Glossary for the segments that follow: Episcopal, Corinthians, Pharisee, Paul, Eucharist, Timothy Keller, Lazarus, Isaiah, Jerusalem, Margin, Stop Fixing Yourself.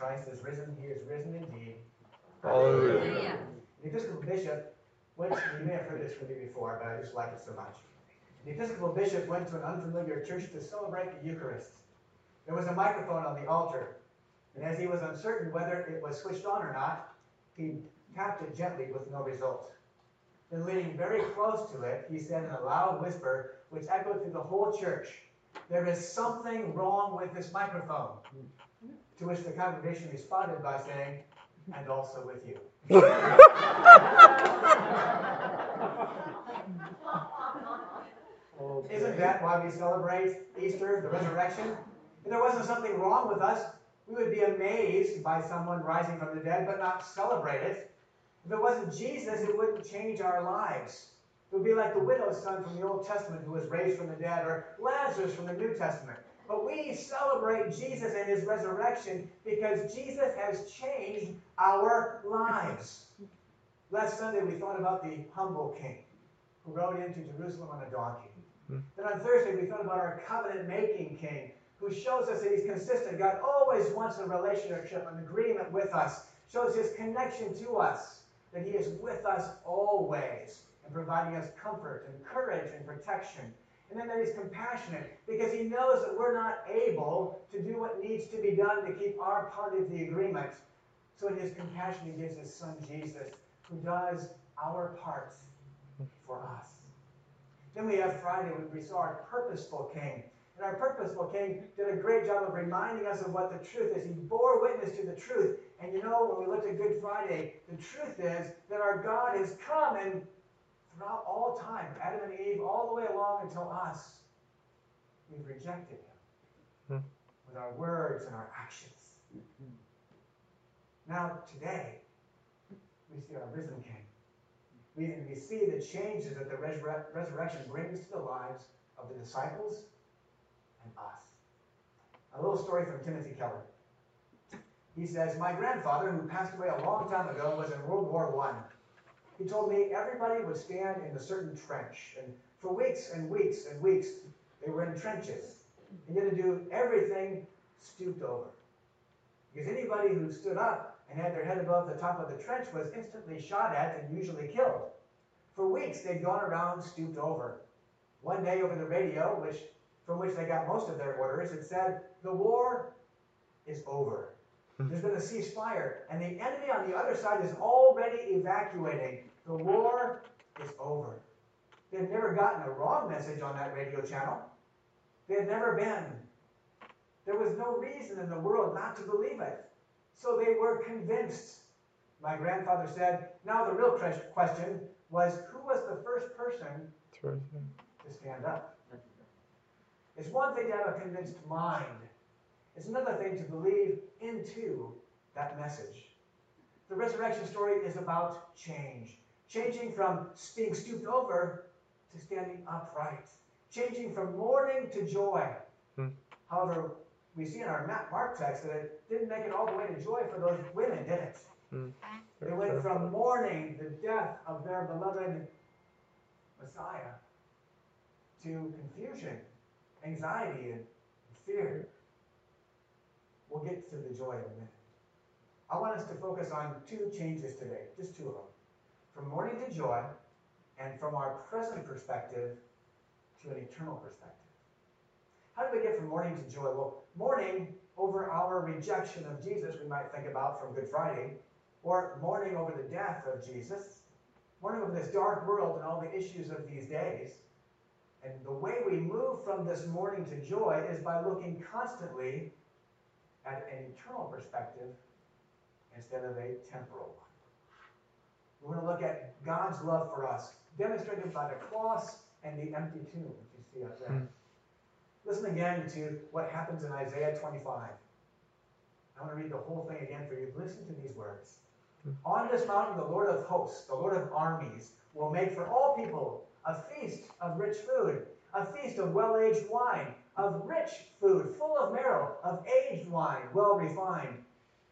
Christ is risen, he is risen indeed. Hallelujah. The Episcopal bishop went to, you may have heard this from me before, but I just like it so much. The Episcopal bishop went to an unfamiliar church to celebrate the Eucharist. There was a microphone on the altar, and as he was uncertain whether it was switched on or not, he tapped it gently with no result. Then leaning very close to it, he said in a loud whisper, which echoed through the whole church, "There is something wrong with this microphone." To which the congregation responded by saying, "And also with you." Isn't that why we celebrate Easter, the resurrection? If there wasn't something wrong with us, we would be amazed by someone rising from the dead, but not celebrate it. If it wasn't Jesus, it wouldn't change our lives. It would be like the widow's son from the Old Testament who was raised from the dead, or Lazarus from the New Testament. But we celebrate Jesus and his resurrection because Jesus has changed our lives. Last Sunday, we thought about the humble king who rode into Jerusalem on a donkey. Then on Thursday, we thought about our covenant-making king who shows us that he's consistent. God always wants a relationship, an agreement with us, shows his connection to us, that he is with us always and providing us comfort and courage and protection. And then that he's compassionate because he knows that we're not able to do what needs to be done to keep our part of the agreement. So in his compassion, he gives his son Jesus, who does our part for us. Then we have Friday when we saw our purposeful king. And our purposeful king did a great job of reminding us of what the truth is. He bore witness to the truth. And you know, when we looked at Good Friday, the truth is that our God has come, and throughout all time, Adam and Eve, all the way along until us, we've rejected him with our words and our actions. Now, today, we see our risen king. We see the changes that the resurrection brings to the lives of the disciples and us. A little story from Timothy Keller. He says, "My grandfather, who passed away a long time ago, was in World War I. He told me everybody would stand in a certain trench, and for weeks and weeks and weeks, they were in trenches, and you had to do everything stooped over. Because anybody who stood up and had their head above the top of the trench was instantly shot at and usually killed. For weeks, they'd gone around stooped over. One day over the radio, from which they got most of their orders, it said, 'The war is over. There's been a ceasefire, and the enemy on the other side is already evacuating. The war is over.' They had never gotten a wrong message on that radio channel. They had never been. There was no reason in the world not to believe it. So they were convinced." My grandfather said, "Now the real question was, who was the first person to stand up?" It's one thing to have a convinced mind. It's another thing to believe into that message. The resurrection story is about change. Changing from being stooped over to standing upright. Changing from mourning to joy. However, we see in our Mark text that it didn't make it all the way to joy for those women, did it? They went from mourning the death of their beloved Messiah to confusion, anxiety, and fear. We'll get to the joy in a minute. I want us to focus on two changes today, just two of them. From mourning to joy, and from our present perspective to an eternal perspective. How do we get from mourning to joy? Well, mourning over our rejection of Jesus, we might think about from Good Friday, or mourning over the death of Jesus, mourning over this dark world and all the issues of these days. And the way we move from this mourning to joy is by looking constantly at an eternal perspective instead of a temporal one. We want to look at God's love for us, demonstrated by the cross and the empty tomb, if you see up there. Listen again to what happens in Isaiah 25. I want to read the whole thing again for you. Listen to these words. "On this mountain, the Lord of hosts, the Lord of armies, will make for all people a feast of rich food, a feast of well-aged wine, of rich food, full of marrow, of aged wine, well refined.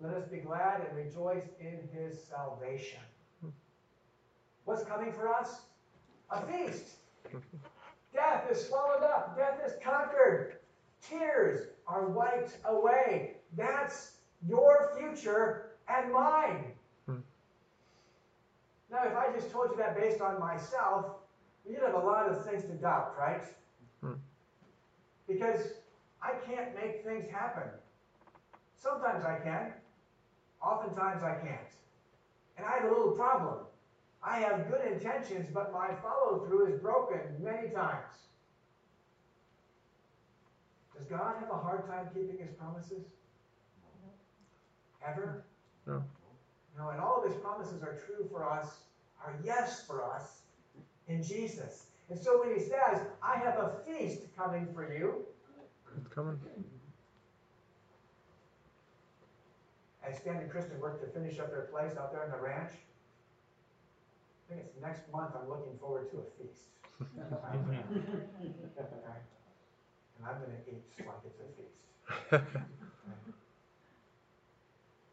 Let us be glad and rejoice in his salvation. What's coming for us? A feast. Death is swallowed up. Death is conquered. Tears are wiped away. That's your future and mine. Now, if I just told you that based on myself, you'd have a lot of things to doubt, right? Because I can't make things happen. Sometimes I can. Oftentimes I can't. And I have a little problem. I have good intentions, but my follow-through is broken many times. Does God have a hard time keeping his promises? Ever? No. No, and all of his promises are true for us, are yes for us in Jesus. And so when he says, I have a feast coming for you. It's coming. As Stan and Kristen work to finish up their place out there on the ranch, I think it's next month I'm looking forward to a feast. And I'm going to eat like it's a feast.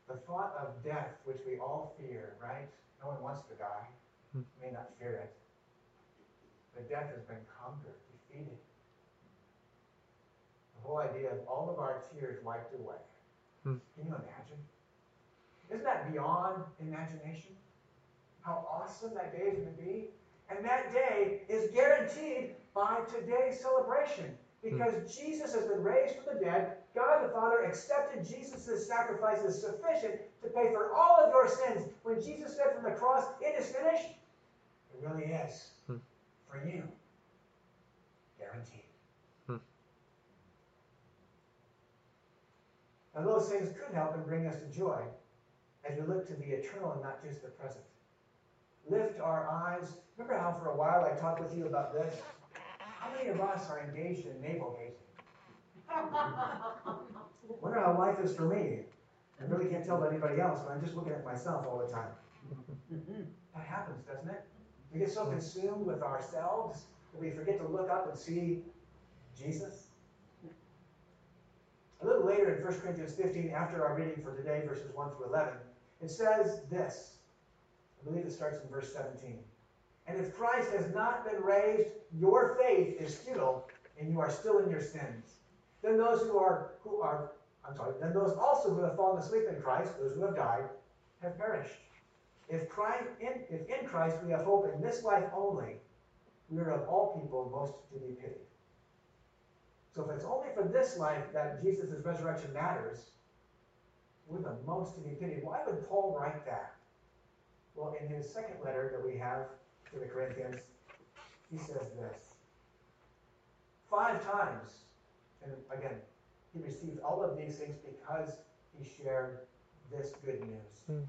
The thought of death, which we all fear, right? No one wants to die. You may not fear it. But death has been conquered, defeated. The whole idea of all of our tears wiped away. Can you imagine? Isn't that beyond imagination? How awesome that day is going to be. And that day is guaranteed by today's celebration. Because Jesus has been raised from the dead, God the Father accepted Jesus' sacrifice as sufficient to pay for all of your sins. When Jesus said from the cross, it is finished, it really is. For you. Guaranteed. Now those things could help and bring us to joy as we look to the eternal and not just the present. Lift our eyes. Remember how for a while I talked with you about this? How many of us are engaged in navel gazing? Wonder how life is for me. I really can't tell about anybody else, but I'm just looking at myself all the time. That happens, doesn't it? We get so consumed with ourselves that we forget to look up and see Jesus. A little later in 1 Corinthians 15, after our reading for today, verses 1 through 11, it says this. I believe it starts in verse 17. And if Christ has not been raised, your faith is futile, and you are still in your sins. Then those who have fallen asleep in Christ, those who have died, have perished. If in Christ we have hope in this life only, we are of all people most to be pitied. So if it's only for this life that Jesus' resurrection matters, we're the most to be pitied. Why would Paul write that? Well, in his second letter that we have to the Corinthians, he says this. 5 times, and again, he received all of these things because he shared this good news.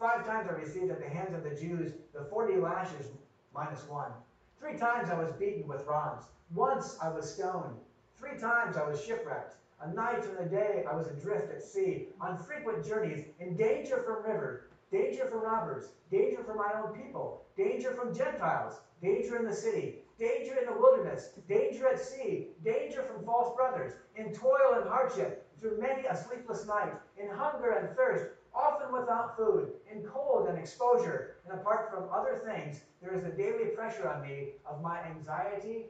5 times I received at the hands of the Jews the 40 lashes minus 1. 3 times I was beaten with rods. Once I was stoned. 3 times I was shipwrecked. A night and a day I was adrift at sea, on frequent journeys, in danger from rivers, danger from robbers, danger from my own people, danger from Gentiles, danger in the city, danger in the wilderness, danger at sea, danger from false brothers, in toil and hardship, through many a sleepless night, in hunger and thirst, often without food, in cold and exposure, and apart from other things, there is a daily pressure on me of my anxiety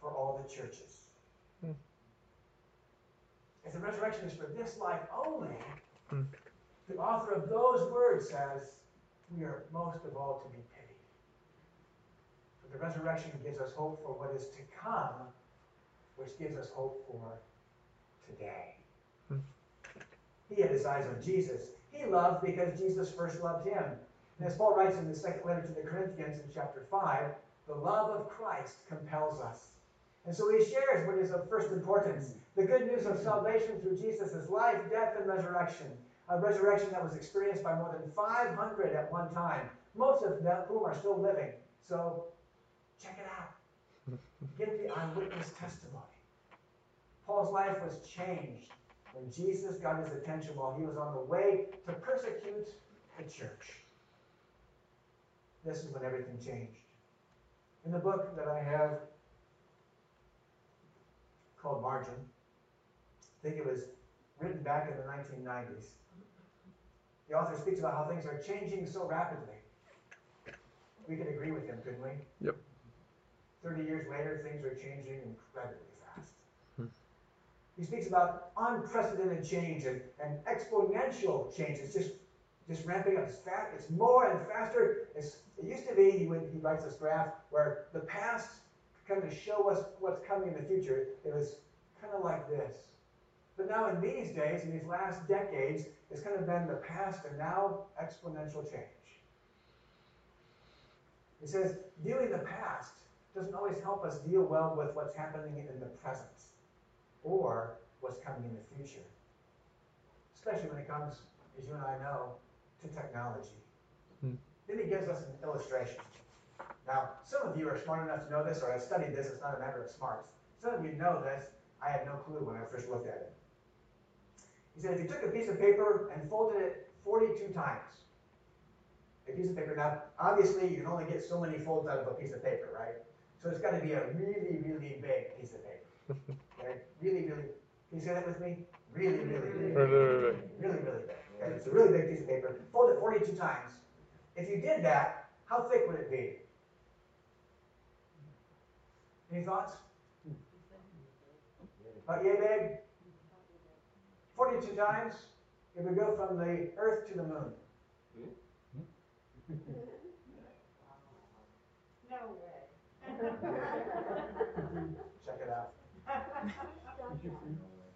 for all the churches. If the resurrection is for this life only, the author of those words says, we are most of all to be pitied. But the resurrection gives us hope for what is to come, which gives us hope for today. He had his eyes on Jesus. He loved because Jesus first loved him. And as Paul writes in the second letter to the Corinthians in chapter 5, the love of Christ compels us. And so he shares what is of first importance, the good news of salvation through Jesus' life, death, and resurrection. A resurrection that was experienced by more than 500 at one time, most of whom are still living. So, check it out. Get the eyewitness testimony. Paul's life was changed when Jesus got his attention while he was on the way to persecute a church. This is when everything changed. In the book that I have called Margin, I think it was written back in the 1990s, the author speaks about how things are changing so rapidly. We could agree with him, couldn't we? Yep. 30 years later, things are changing incredibly fast. He speaks about unprecedented change and exponential change. It's just ramping up. It's fast. It's more and faster. It used to be, when he writes this graph, where the past kind of show us what's coming in the future. It was kind of like this. But now in these days, in these last decades, it's kind of been the past and now exponential change. He says, dealing the past doesn't always help us deal well with what's happening in the present or what's coming in the future, especially when it comes, as you and I know, to technology. Mm-hmm. Then he gives us an illustration. Now, some of you are smart enough to know this, or have studied this. It's not a matter of smarts. Some of you know this. I had no clue when I first looked at it. He said, if you took a piece of paper and folded it 42 times, a piece of paper, now, obviously, you can only get so many folds out of a piece of paper, right? So it's got to be a really, really big piece of paper. Okay? Really, really, can you say that with me? Really, really big. Really, really big. Okay? It's a really big piece of paper. Fold it 42 times. If you did that, how thick would it be? Any thoughts? About yay big? 42 times, it would go from the earth to the moon. No way. Check it out.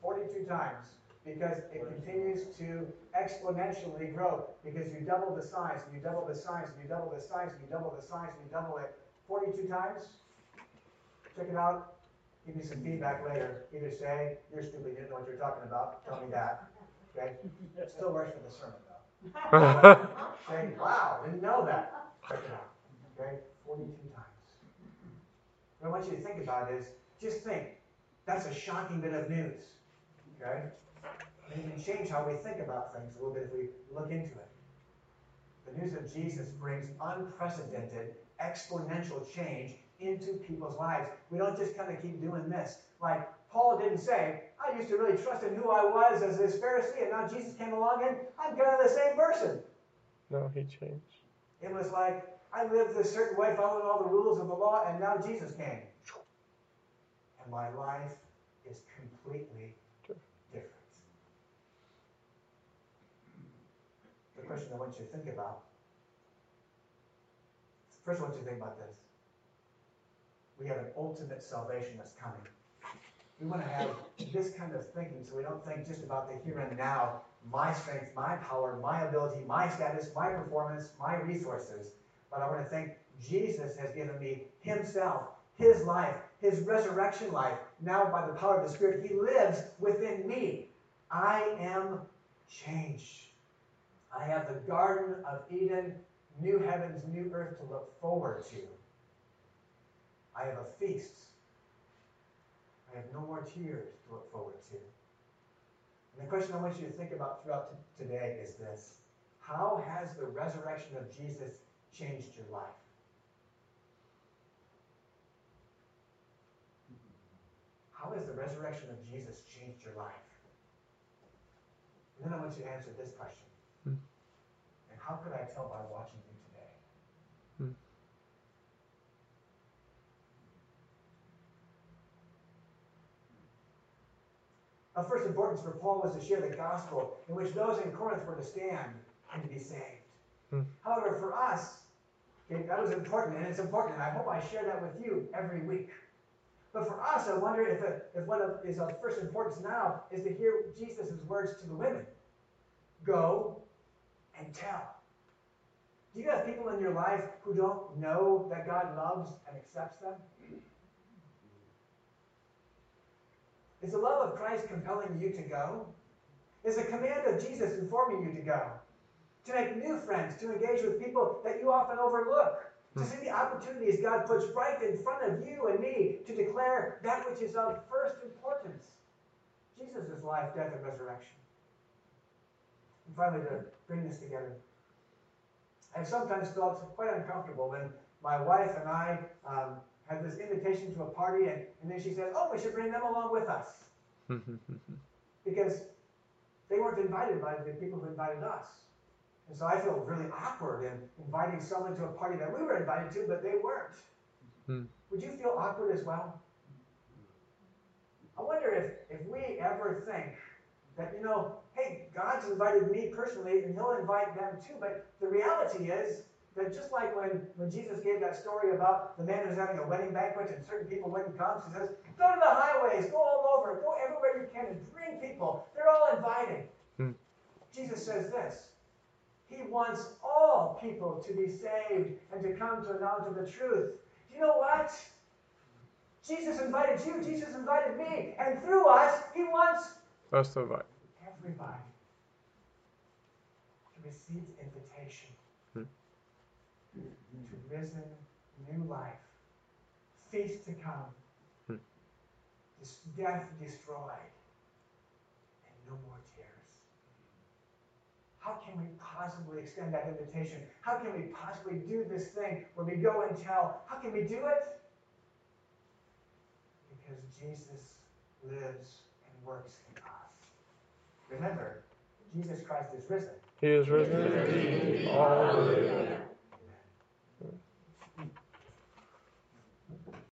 42 times, because it continues to exponentially grow, because you double the size, and you double the size, and you double the size, and you double the size, and you double it 42 times. Check it out. Give me some feedback later. Either say, you're stupid, you didn't know what you're talking about. Tell me that. Okay? It still works for the sermon, though. Say, wow, didn't know that. Check it out. Okay? 42 times. What I want you to think about is, just think, that's a shocking bit of news. Okay? And it can change how we think about things a little bit if we look into it. The news of Jesus brings unprecedented, exponential change into people's lives. We don't just kind of keep doing this. Like Paul didn't say, I used to really trust in who I was as this Pharisee, and now Jesus came along and I'm kind of the same person. No, he changed. It was like, I lived a certain way, following all the rules of the law, and now Jesus came. And my life is completely different. The question I want you to think about, first I want you to think about this. We have an ultimate salvation that's coming. We want to have this kind of thinking so we don't think just about the here and now, my strength, my power, my ability, my status, my performance, my resources. But I want to think Jesus has given me himself, his life, his resurrection life. Now by the power of the Spirit, he lives within me. I am changed. I have the Garden of Eden, new heavens, new earth to look forward to. I have a feast. I have no more tears to look forward to. And the question I want you to think about throughout today is this. How has the resurrection of Jesus changed your life? How has the resurrection of Jesus changed your life? And then I want you to answer this question. And how could I tell by watching you today? Of first importance for Paul was to share the gospel in which those in Corinth were to stand and to be saved. However, for us, that was important, and it's important, and I hope I share that with you every week. But for us, I wonder if what is of first importance now is to hear Jesus' words to the women. Go and tell. Do you have people in your life who don't know that God loves and accepts them? Is the love of Christ compelling you to go? Is the command of Jesus informing you to go? To make new friends, to engage with people that you often overlook, to see the opportunities God puts right in front of you and me to declare that which is of first importance, Jesus' life, death, and resurrection. And finally, to bring this together, I've sometimes felt quite uncomfortable when my wife and I had this invitation to a party, and then she said, oh, we should bring them along with us. Because they weren't invited by the people who invited us. And so I feel really awkward in inviting someone to a party that we were invited to, but they weren't. Would you feel awkward as well? I wonder if we ever think that, you know, hey, God's invited me personally, and he'll invite them too. But the reality is that just like when Jesus gave that story about the man who's having a wedding banquet and certain people wouldn't come, he says, go to the highways, go all over, go everywhere you can and bring people. They're all invited. Jesus says this. He wants all people to be saved and to come to a knowledge of the truth. Do you know what? Jesus invited you. Jesus invited me. And through us, he wants everybody to receive the invitation to risen new life, feast to come, death destroyed, and no more tears. How can we possibly extend that invitation? How can we possibly do this thing where we go and tell? How can we do it? Because Jesus lives and works in us. Remember, Jesus Christ is risen. He is risen. Hallelujah.